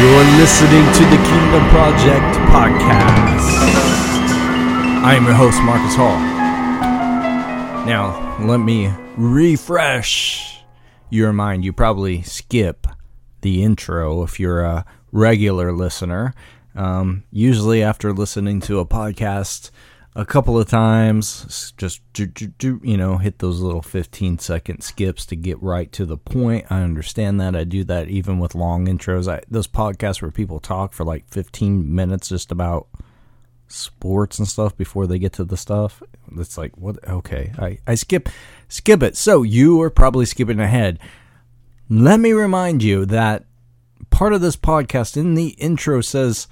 You're listening to the Kingdom Project Podcast. I am your host, Marcus Hall. Now, let me refresh your mind. You probably skip the intro if you're a regular listener. Usually after listening to a podcast a couple of times, just, hit those little 15-second skips to get right to the point. I understand that. I do that even with long intros. Those podcasts where people talk for like 15 minutes just about sports and stuff before they get to the stuff. It's like, what? Okay, I skip it. So you are probably skipping ahead. Let me remind you that part of this podcast in the intro says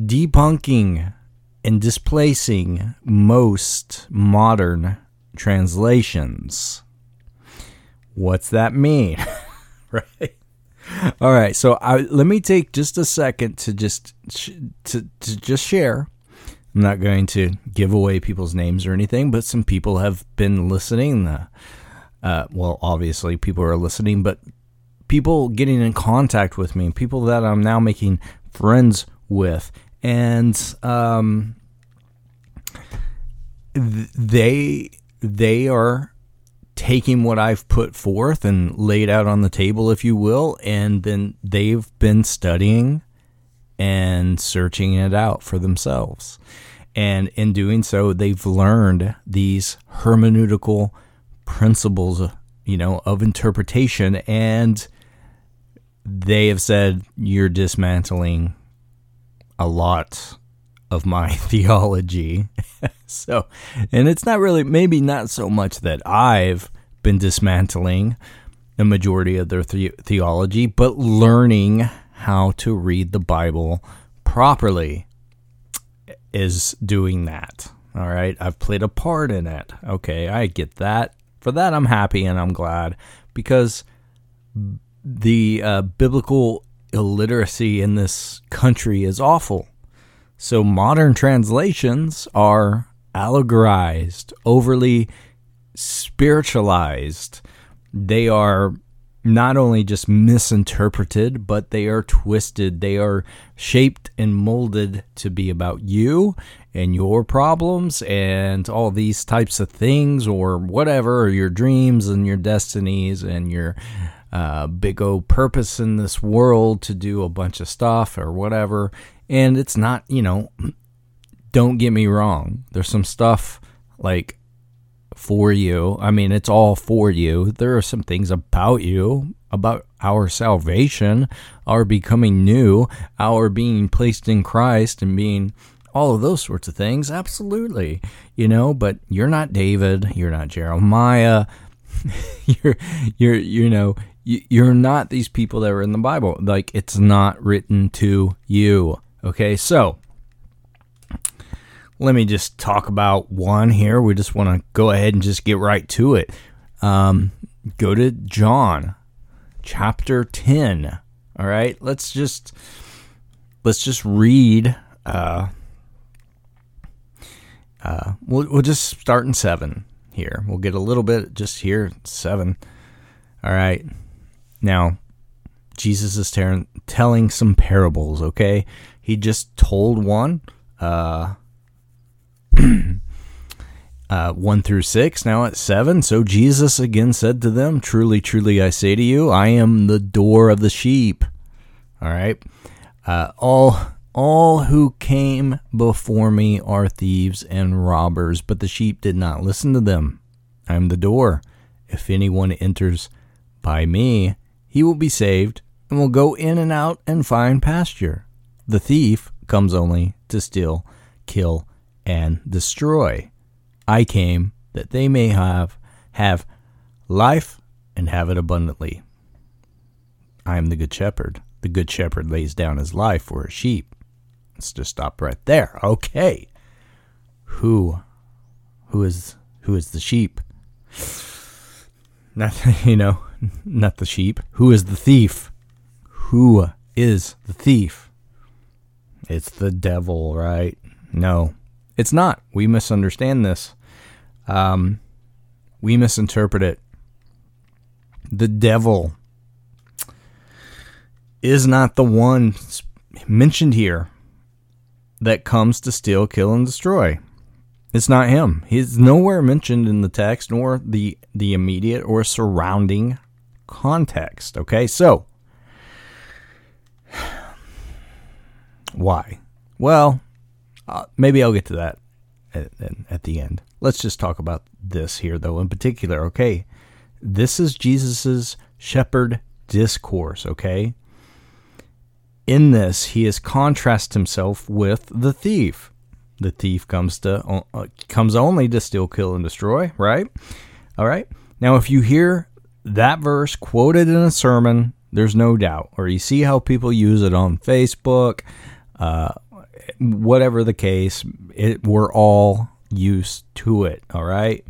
debunking and displacing most modern translations. What's that mean? Right? All right. So let me take just a second to just share. I'm not going to give away people's names or anything, but some people have been listening. Obviously people are listening, but people getting in contact with me, people that I'm now making friends with, and they are taking what I've put forth and laid out on the table, if you will, and then they've been studying and searching it out for themselves. And in doing so, they've learned these hermeneutical principles, of interpretation, and they have said, you're dismantling a lot of my theology. So, and it's not really, maybe not so much that I've been dismantling the majority of their theology, but learning how to read the Bible properly is doing that. All right. I've played a part in it. Okay. I get that. For that, I'm happy and I'm glad, because the biblical illiteracy in this country is awful. So modern translations are allegorized, overly spiritualized. They are not only just misinterpreted, but they are twisted. They are shaped and molded to be about you and your problems and all these types of things, or whatever, or your dreams and your destinies and your big old purpose in this world to do a bunch of stuff or whatever. And it's not, don't get me wrong. There's some stuff like for you. I mean, it's all for you. There are some things about you, about our salvation, our becoming new, our being placed in Christ and being all of those sorts of things. Absolutely. But you're not David. You're not Jeremiah. You're not these people that are in the Bible. Like, it's not written to you. Okay, so let me just talk about one here. We just want to go ahead and just get right to it. Go to John chapter 10. All right, let's just read. We'll just start in 7 here. We'll get a little bit just here, 7. All right. Now, Jesus is telling some parables, okay? He just told one, 1 through 6, now at 7. So Jesus again said to them, "Truly, truly, I say to you, I am the door of the sheep." All right. All who came before me are thieves and robbers, but the sheep did not listen to them. I am the door. If anyone enters by me, he will be saved and will go in and out and find pasture. The thief comes only to steal, kill, and destroy. I came that they may have life and have it abundantly. I am the good shepherd. The good shepherd lays down his life for his sheep. Let's just stop right there. Okay. Who is the sheep? Not the sheep. Who is the thief? Who is the thief? It's the devil, right? No, it's not. We misunderstand this. We misinterpret it. The devil is not the one mentioned here that comes to steal, kill, and destroy. It's not him. He's nowhere mentioned in the text, nor the immediate or surrounding context. Okay, so why? Well, maybe I'll get to that at the end. Let's just talk about this here, though, in particular. Okay, this is Jesus's shepherd discourse. Okay, in this, he has contrasted himself with the thief. The thief comes only to steal, kill, and destroy, right? All right. Now, if you hear that verse quoted in a sermon, there's no doubt. Or you see how people use it on Facebook, whatever the case, we're all used to it, all right?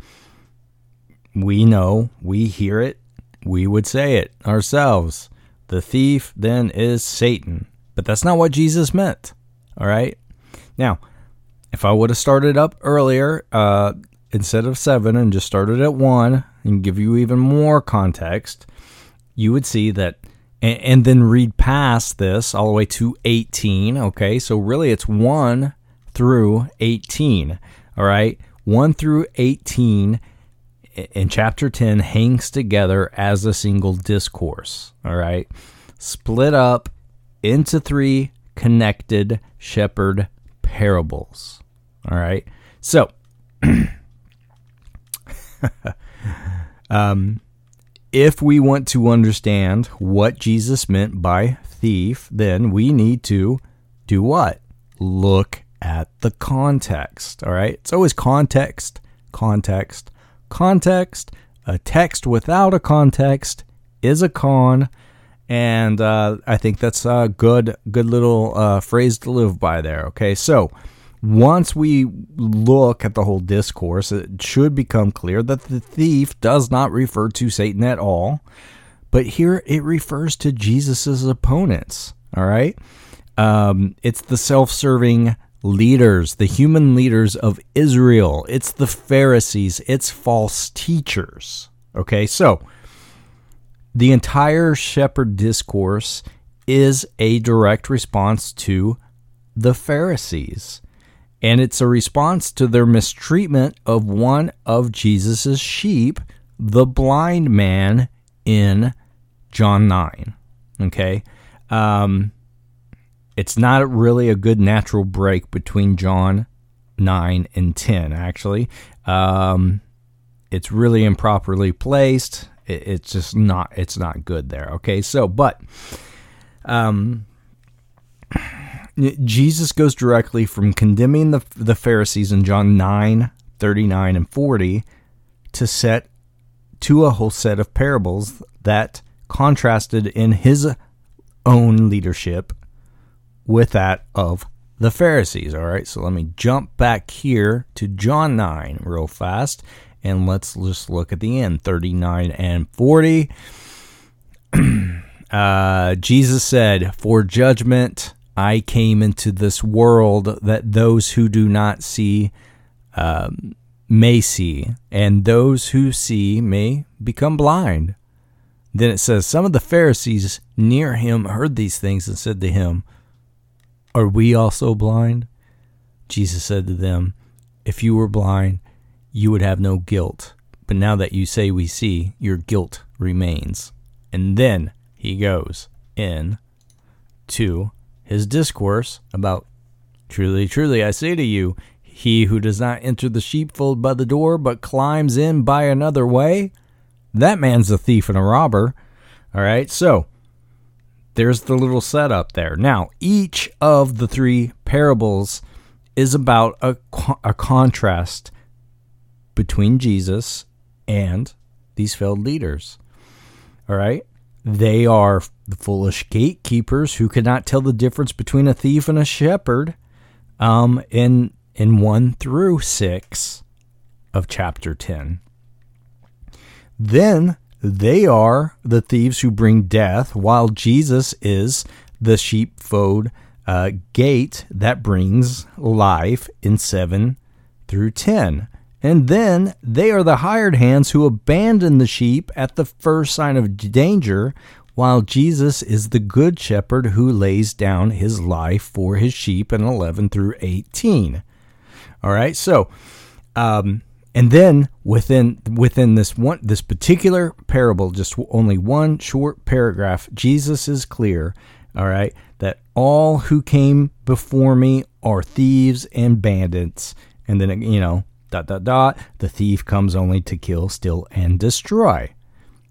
We know. We hear it. We would say it ourselves. The thief then is Satan. But that's not what Jesus meant, all right? Now, if I would have started up earlier instead of 7 and just started at 1 and give you even more context, you would see that, and then read past this all the way to 18, okay? So really it's 1 through 18, all right? 1 through 18 in chapter 10 hangs together as a single discourse, all right? Split up into 3 connected shepherd parables. All right. So, if we want to understand what Jesus meant by thief, then we need to do what? Look at the context. All right. It's always context. A text without a context is a con. And I think that's a good little phrase to live by there. Okay, so once we look at the whole discourse, it should become clear that the thief does not refer to Satan at all. But here it refers to Jesus's opponents, all right? It's the self-serving leaders, the human leaders of Israel. It's the Pharisees. It's false teachers. Okay, so the entire shepherd discourse is a direct response to the Pharisees, and it's a response to their mistreatment of one of Jesus's sheep, the blind man in John 9. Okay, it's not really a good natural break between John 9 and 10. Actually, it's really improperly placed. It's just not, it's not good there. Okay. So, but, Jesus goes directly from condemning the Pharisees in John 9:39 and 40 to a whole set of parables that contrasted in his own leadership with that of the Pharisees. All right. So let me jump back here to John 9 real fast. And let's just look at the end, 39 and 40. Jesus said, "For judgment I came into this world, that those who do not see may see, and those who see may become blind." Then it says, "Some of the Pharisees near him heard these things and said to him, 'Are we also blind?' Jesus said to them, 'If you were blind, you would have no guilt. But now that you say we see, your guilt remains.'" And then he goes in to his discourse about, "Truly, truly, I say to you, he who does not enter the sheepfold by the door, but climbs in by another way, that man's a thief and a robber." All right, so there's the little setup there. Now, each of the 3 parables is about a contrast between Jesus and these failed leaders. All right? They are the foolish gatekeepers who cannot tell the difference between a thief and a shepherd in 1 through 6 of chapter 10. Then they are the thieves who bring death, while Jesus is the sheepfold gate that brings life in 7 through 10. And then they are the hired hands who abandon the sheep at the first sign of danger, while Jesus is the good shepherd who lays down his life for his sheep in 11 through 18. All right, so and then within this particular parable, just only one short paragraph, Jesus is clear, all right, that all who came before me are thieves and bandits. And then, you know, the thief comes only to kill, steal, and destroy.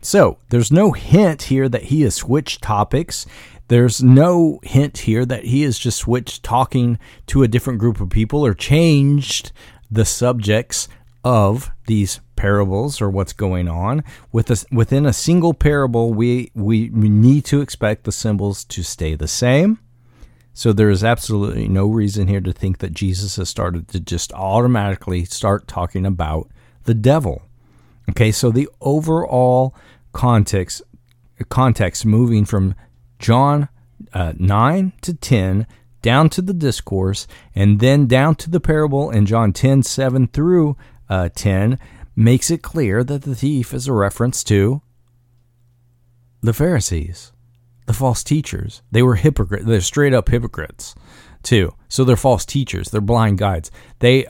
So there's no hint here that he has switched topics. There's no hint here that he has just switched talking to a different group of people or changed the subjects of these parables or what's going on. Within a single parable, we need to expect the symbols to stay the same. So there is absolutely no reason here to think that Jesus has started to just automatically start talking about the devil. Okay, so the overall context moving from John 9 to 10, down to the discourse, and then down to the parable in John 10:7 through 10, makes it clear that the thief is a reference to the Pharisees. The false teachers, they were hypocrites. They're straight up hypocrites, too. So they're false teachers. They're blind guides. They're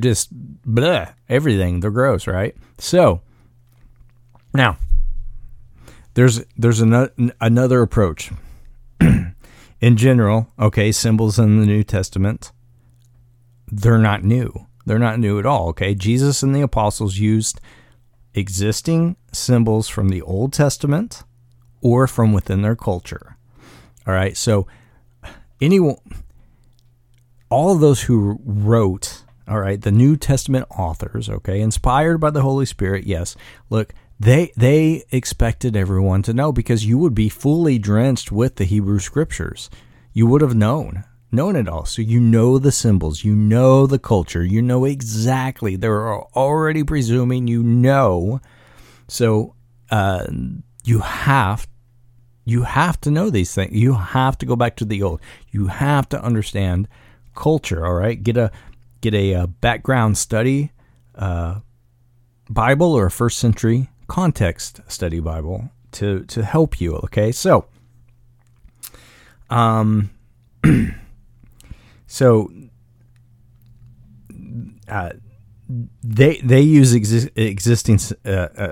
just bleh, everything. They're gross, right? So now there's another approach. In general, okay, symbols in the New Testament, they're not new. They're not new at all. Okay, Jesus and the apostles used existing symbols from the Old Testament or from within their culture. All right, so anyone, all of those who wrote, all right, the New Testament authors, okay, inspired by the Holy Spirit, yes, look, they expected everyone to know, because you would be fully drenched with the Hebrew Scriptures. You would have known it all. So you know the symbols, you know the culture, you know exactly. They are already presuming you know. So you have to know these things. You have to go back to the old. You have to understand culture. All right, get a background study Bible or a first century context study Bible to help you. Okay, so So they use existing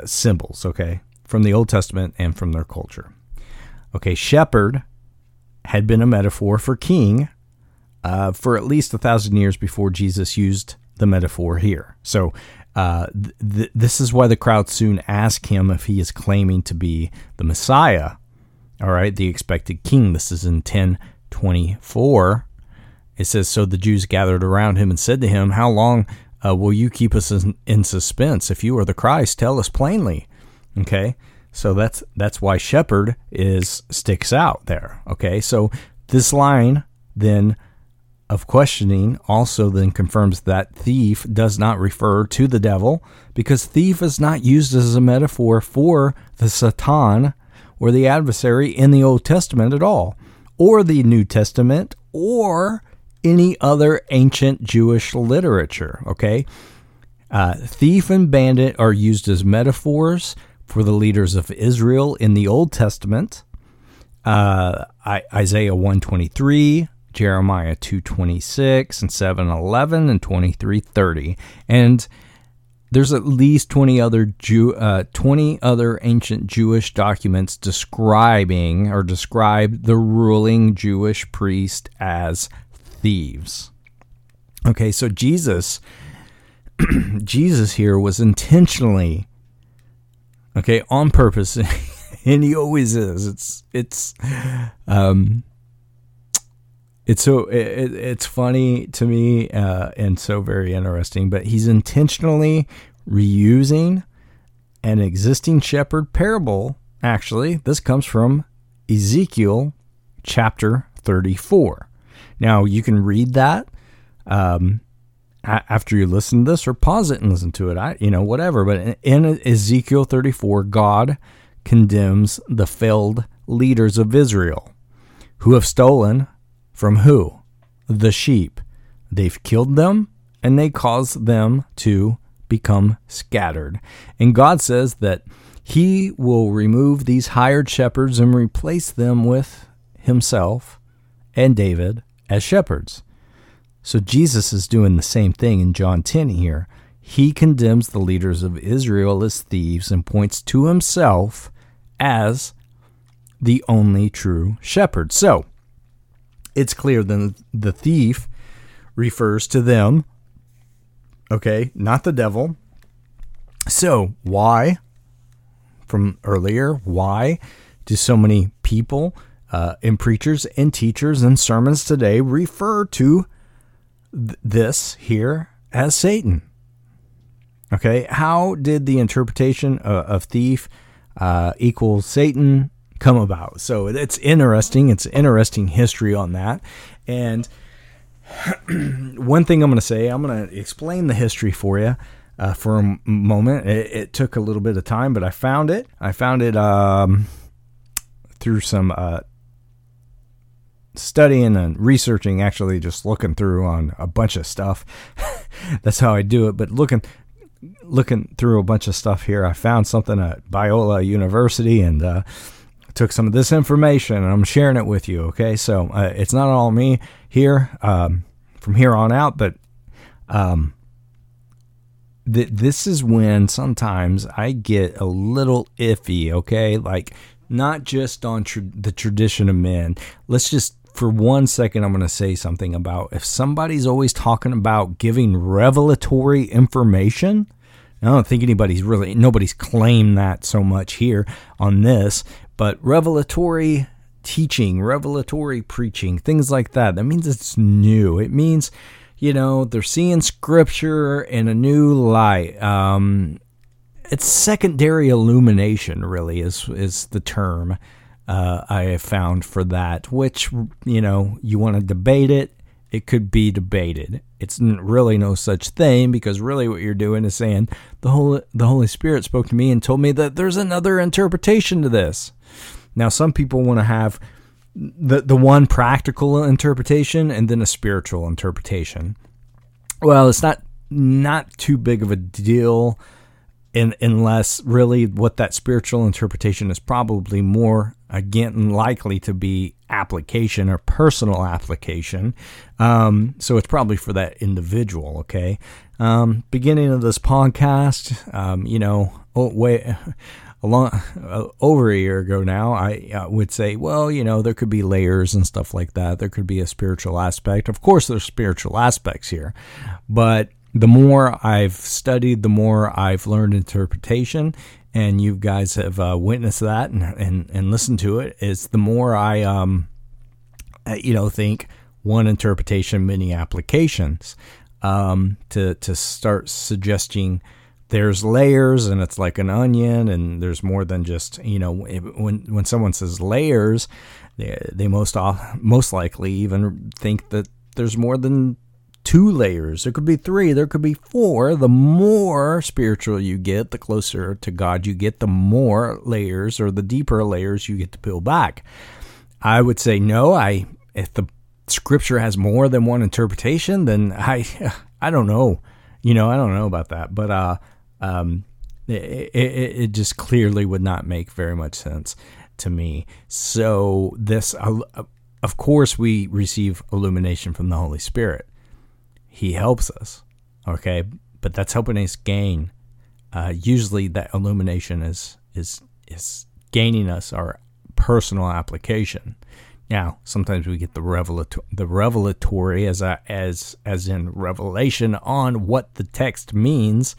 symbols, okay, from the Old Testament and from their culture. Okay, shepherd had been a metaphor for king for at least 1,000 years before Jesus used the metaphor here. So this is why the crowd soon asked him if he is claiming to be the Messiah, all right, the expected king. This is in 10:24. It says, so the Jews gathered around him and said to him, how long will you keep us in suspense? If you are the Christ, tell us plainly. Okay, so that's why shepherd sticks out there. Okay, so this line then of questioning also then confirms that thief does not refer to the devil, because thief is not used as a metaphor for the Satan or the adversary in the Old Testament at all, or the New Testament, or any other ancient Jewish literature, okay? Thief and bandit are used as metaphors for the leaders of Israel in the Old Testament. Isaiah 1:23, Jeremiah 2:26, and 7:11, and 23:30. And there's at least 20 other ancient Jewish documents describe the ruling Jewish priest as thieves. Okay, so Jesus here was intentionally, okay, on purpose, and he always is. It's funny to me and so very interesting. But he's intentionally reusing an existing shepherd parable. Actually, this comes from Ezekiel chapter 34. Now, you can read that after you listen to this, or pause it and listen to it, whatever. But in Ezekiel 34, God condemns the failed leaders of Israel who have stolen from who? The sheep. They've killed them, and they caused them to become scattered. And God says that he will remove these hired shepherds and replace them with himself and David as shepherds. So Jesus is doing the same thing in John 10 here. He condemns the leaders of Israel as thieves and points to himself as the only true shepherd. So it's clear then the thief refers to them, okay, not the devil. So why, from earlier, why do so many people and preachers and teachers and sermons today refer to this here as Satan? Okay, how did the interpretation of thief equals Satan come about? So it's interesting. It's interesting history on that. And one thing I'm going to say, I'm going to explain the history for you for a moment. It took a little bit of time, but I found it. I found it through some studying and researching, actually just looking through on a bunch of stuff. That's how I do it. But looking through a bunch of stuff here, I found something at Biola University and took some of this information, and I'm sharing it with you, okay? So it's not all me here from here on out, but this is when sometimes I get a little iffy, okay? Like, not just on the tradition of men. Let's just, for 1 second, I'm going to say something about if somebody's always talking about giving revelatory information. I don't think nobody's claimed that so much here on this, but revelatory teaching, revelatory preaching, things like that. That means it's new. It means, they're seeing scripture in a new light. It's secondary illumination, really, is the term I have found for that, which, you want to debate it. It could be debated. It's really no such thing, because really what you're doing is saying the Holy Spirit spoke to me and told me that there's another interpretation to this. Now, some people want to have the one practical interpretation and then a spiritual interpretation. Well, it's not too big of a deal, unless really what that spiritual interpretation is probably more, again, likely to be application or personal application. So it's probably for that individual, okay? Beginning of this podcast, over a year ago now, I would say, well, there could be layers and stuff like that. There could be a spiritual aspect. Of course, there's spiritual aspects here, but the more I've studied, the more I've learned interpretation, and you guys have witnessed that and listened to it, is the more I, think one interpretation, many applications, to start suggesting there's layers, and it's like an onion, and there's more than just, when someone says layers, they most likely even think that there's more than 2 layers. There could be 3. There could be 4. The more spiritual you get, the closer to God you get, the more layers or the deeper layers you get to peel back. I would say no. If the scripture has more than one interpretation, then I don't know. I don't know about that, but it just clearly would not make very much sense to me. So this, of course, we receive illumination from the Holy Spirit. He helps us, okay? But that's helping us gain. Usually that illumination is gaining us our personal application. Now, sometimes we get the revelatory as in revelation on what the text means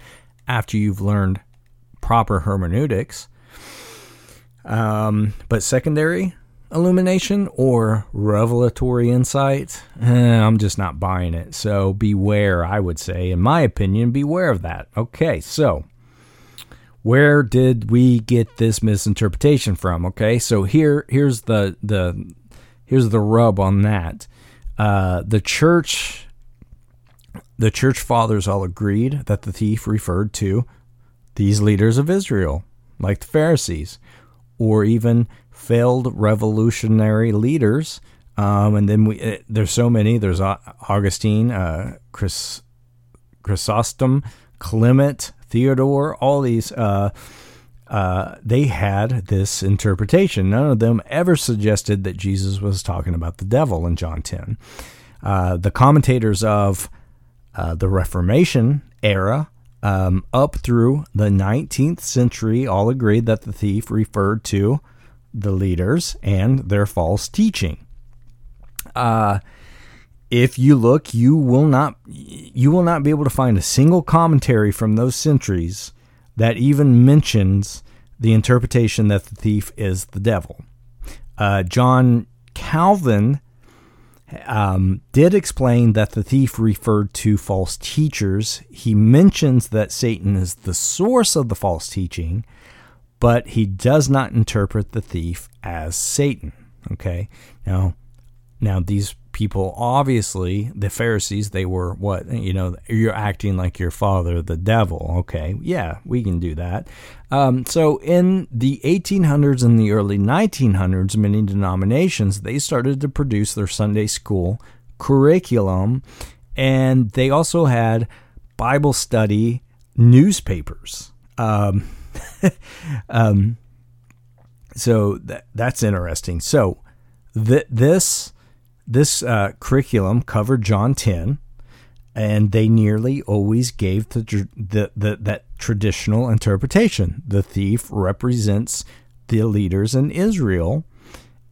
after you've learned proper hermeneutics. But secondary illumination or revelatory insight, I'm just not buying it. So beware, I would say, in my opinion, beware of that. Okay, so where did we get this misinterpretation from? Okay, so here's the rub on that. The church fathers all agreed that the thief referred to these leaders of Israel, like the Pharisees, or even failed revolutionary leaders, and then there's so many. There's Augustine, Chrysostom, Clement, Theodore, all these, they had this interpretation. None of them ever suggested that Jesus was talking about the devil in John 10. The commentators of the Reformation era up through the 19th century all agreed that the thief referred to the leaders and their false teaching. If you look, you will not be able to find a single commentary from those centuries that even mentions the interpretation that the thief is the devil. John Calvin did explain that the thief referred to false teachers. He mentions that Satan is the source of the false teaching, but he does not interpret the thief as Satan. Okay, now these people, obviously, the Pharisees, they were what? You know, you're acting like your father, the devil. Okay, yeah, we can do that. So in the 1800s and the early 1900s, many denominations, they started to produce their Sunday school curriculum, and they also had Bible study newspapers. So that's interesting. So this curriculum covered John 10, and they nearly always gave that traditional interpretation. The thief represents the leaders in Israel,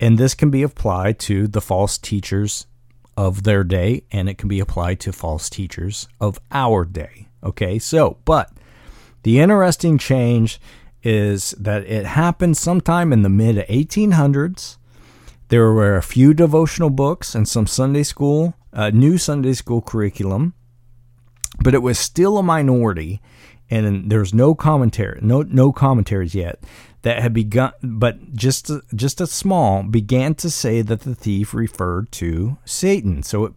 and this can be applied to the false teachers of their day, and it can be applied to false teachers of our day. Okay, so, but the interesting change is that it happened sometime in the mid-1800s. There were a few devotional books and some Sunday school, new Sunday school curriculum, but it was still a minority, and there's no commentaries yet that had begun, but just a small began to say that the thief referred to Satan. So it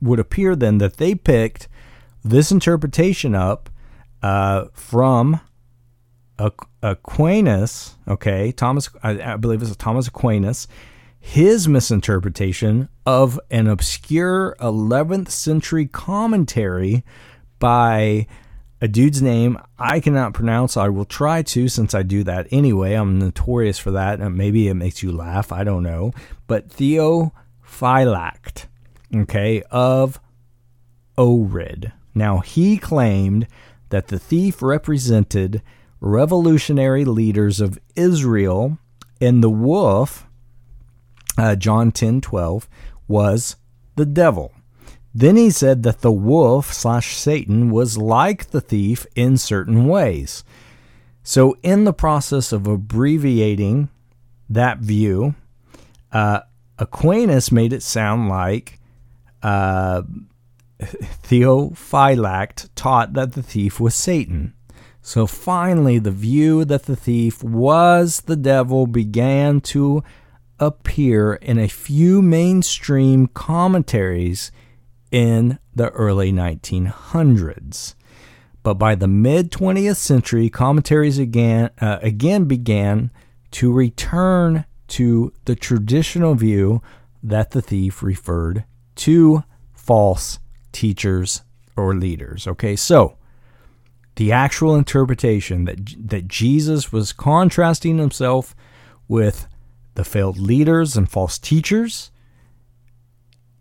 would appear then that they picked this interpretation up from Aquinas, okay, Thomas, I believe it's Thomas Aquinas, his misinterpretation of an obscure 11th century commentary by a dude's name I cannot pronounce. I will try to, since I do that anyway. I'm notorious for that, and maybe it makes you laugh. I don't know. But Theophylact, okay, of Ohrid. Now, he claimed that the thief represented revolutionary leaders of Israel, and the wolf, John 10:12, was the devil. Then he said that the wolf / Satan was like the thief in certain ways. So in the process of abbreviating that view, Aquinas made it sound like Theophylact taught that the thief was Satan. So finally, the view that the thief was the devil began to appear in a few mainstream commentaries in the early 1900s. But by the mid-20th century, commentaries again began to return to the traditional view that the thief referred to false teachers or leaders. Okay, so the actual interpretation that Jesus was contrasting himself with the failed leaders and false teachers,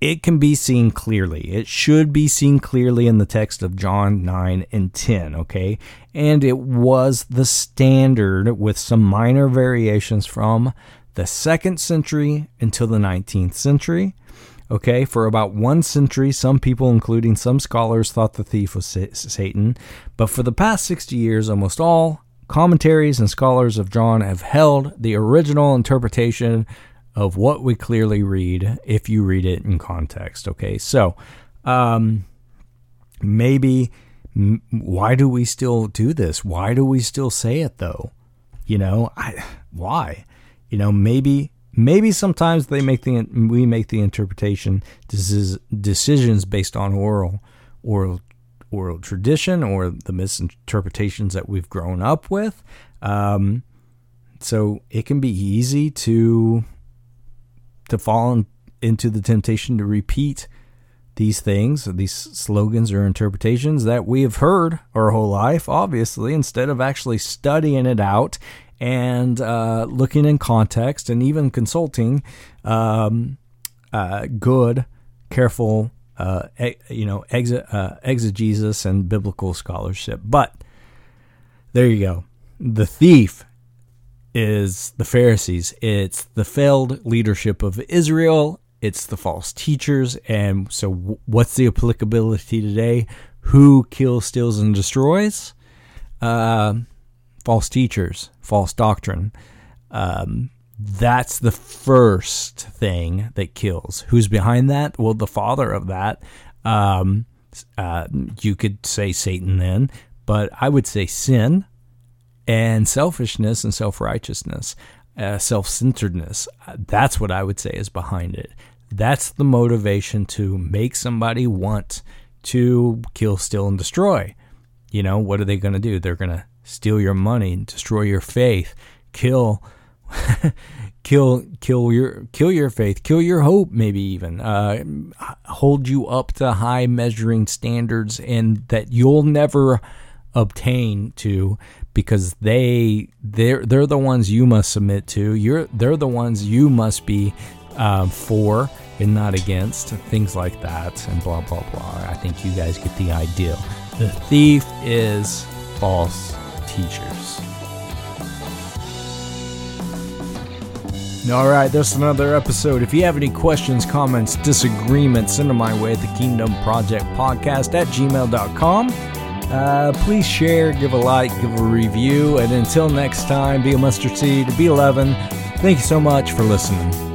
it can be seen clearly. It should be seen clearly in the text of John 9 and 10, okay? And it was the standard with some minor variations from the 2nd century until the 19th century, okay? For about one century, some people, including some scholars, thought the thief was Satan. But for the past 60 years, almost all commentaries and scholars of John have held the original interpretation of what we clearly read if you read it in context. Okay, so maybe why do we still do this? Why do we still say it though? You know, why? You know, maybe sometimes we make the interpretation decisions based on oral tradition or the misinterpretations that we've grown up with. So it can be easy to fall into the temptation to repeat These things, these slogans or interpretations that we have heard our whole life, obviously, instead of actually studying it out and looking in context and even consulting good, careful, exegesis and biblical scholarship. But there you go. The thief is the Pharisees. It's the failed leadership of Israel. It's the false teachers. And so what's the applicability today? Who kills, steals, and destroys? False teachers, false doctrine. That's the first thing that kills. Who's behind that? Well, the father of that. You could say Satan then, but I would say sin and selfishness and self-righteousness, self-centeredness. That's what I would say is behind it. That's the motivation to make somebody want to kill, steal, and destroy. You know, what are they going to do? They're going to steal your money, destroy your faith, kill your faith, kill your hope, maybe even hold you up to high measuring standards and that you'll never obtain to, because they're the ones you must submit to. They're the ones you must be for and not against, things like that, and blah blah blah. I think you guys get the idea. The thief is false teachers. All right, that's another episode. If you have any questions, comments, disagreements, send them my way at the Kingdom Project Podcast at gmail.com. Please share, give a like, give a review, and until next time, be a mustard seed, be 11. Thank you so much for listening.